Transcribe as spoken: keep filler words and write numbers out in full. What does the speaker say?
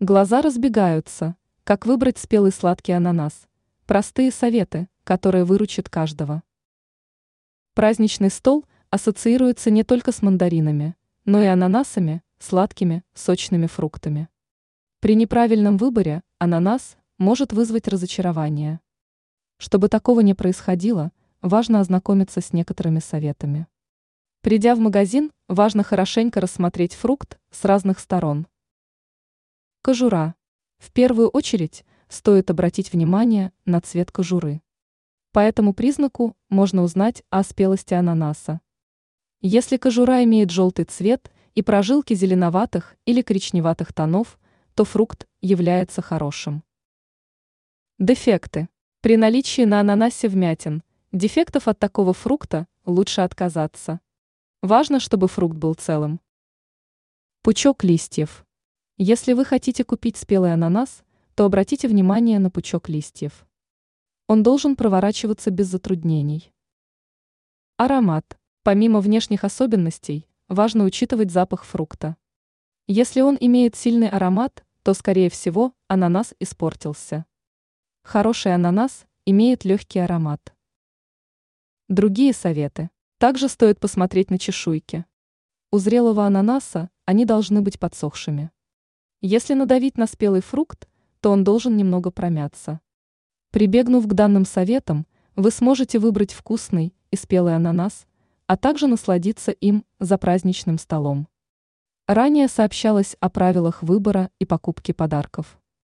Глаза разбегаются. Как выбрать спелый сладкий ананас? Простые советы, которые выручат каждого. Праздничный стол ассоциируется не только с мандаринами, но и ананасами, сладкими, сочными фруктами. При неправильном выборе ананас может вызвать разочарование. Чтобы такого не происходило, важно ознакомиться с некоторыми советами. Придя в магазин, важно хорошенько рассмотреть фрукт с разных сторон. Кожура. В первую очередь стоит обратить внимание на цвет кожуры. По этому признаку можно узнать о спелости ананаса. Если кожура имеет желтый цвет и прожилки зеленоватых или коричневатых тонов, то фрукт является хорошим. Дефекты. При наличии на ананасе вмятин, дефектов от такого фрукта лучше отказаться. Важно, чтобы фрукт был целым. Пучок листьев. Если вы хотите купить спелый ананас, то обратите внимание на пучок листьев. Он должен проворачиваться без затруднений. Аромат. Помимо внешних особенностей, важно учитывать запах фрукта. Если он имеет сильный аромат, то, скорее всего, ананас испортился. Хороший ананас имеет легкий аромат. Другие советы. Также стоит посмотреть на чешуйки. У зрелого ананаса они должны быть подсохшими. Если надавить на спелый фрукт, то он должен немного промяться. Прибегнув к данным советам, вы сможете выбрать вкусный и спелый ананас, а также насладиться им за праздничным столом. Ранее сообщалось о правилах выбора и покупки подарков.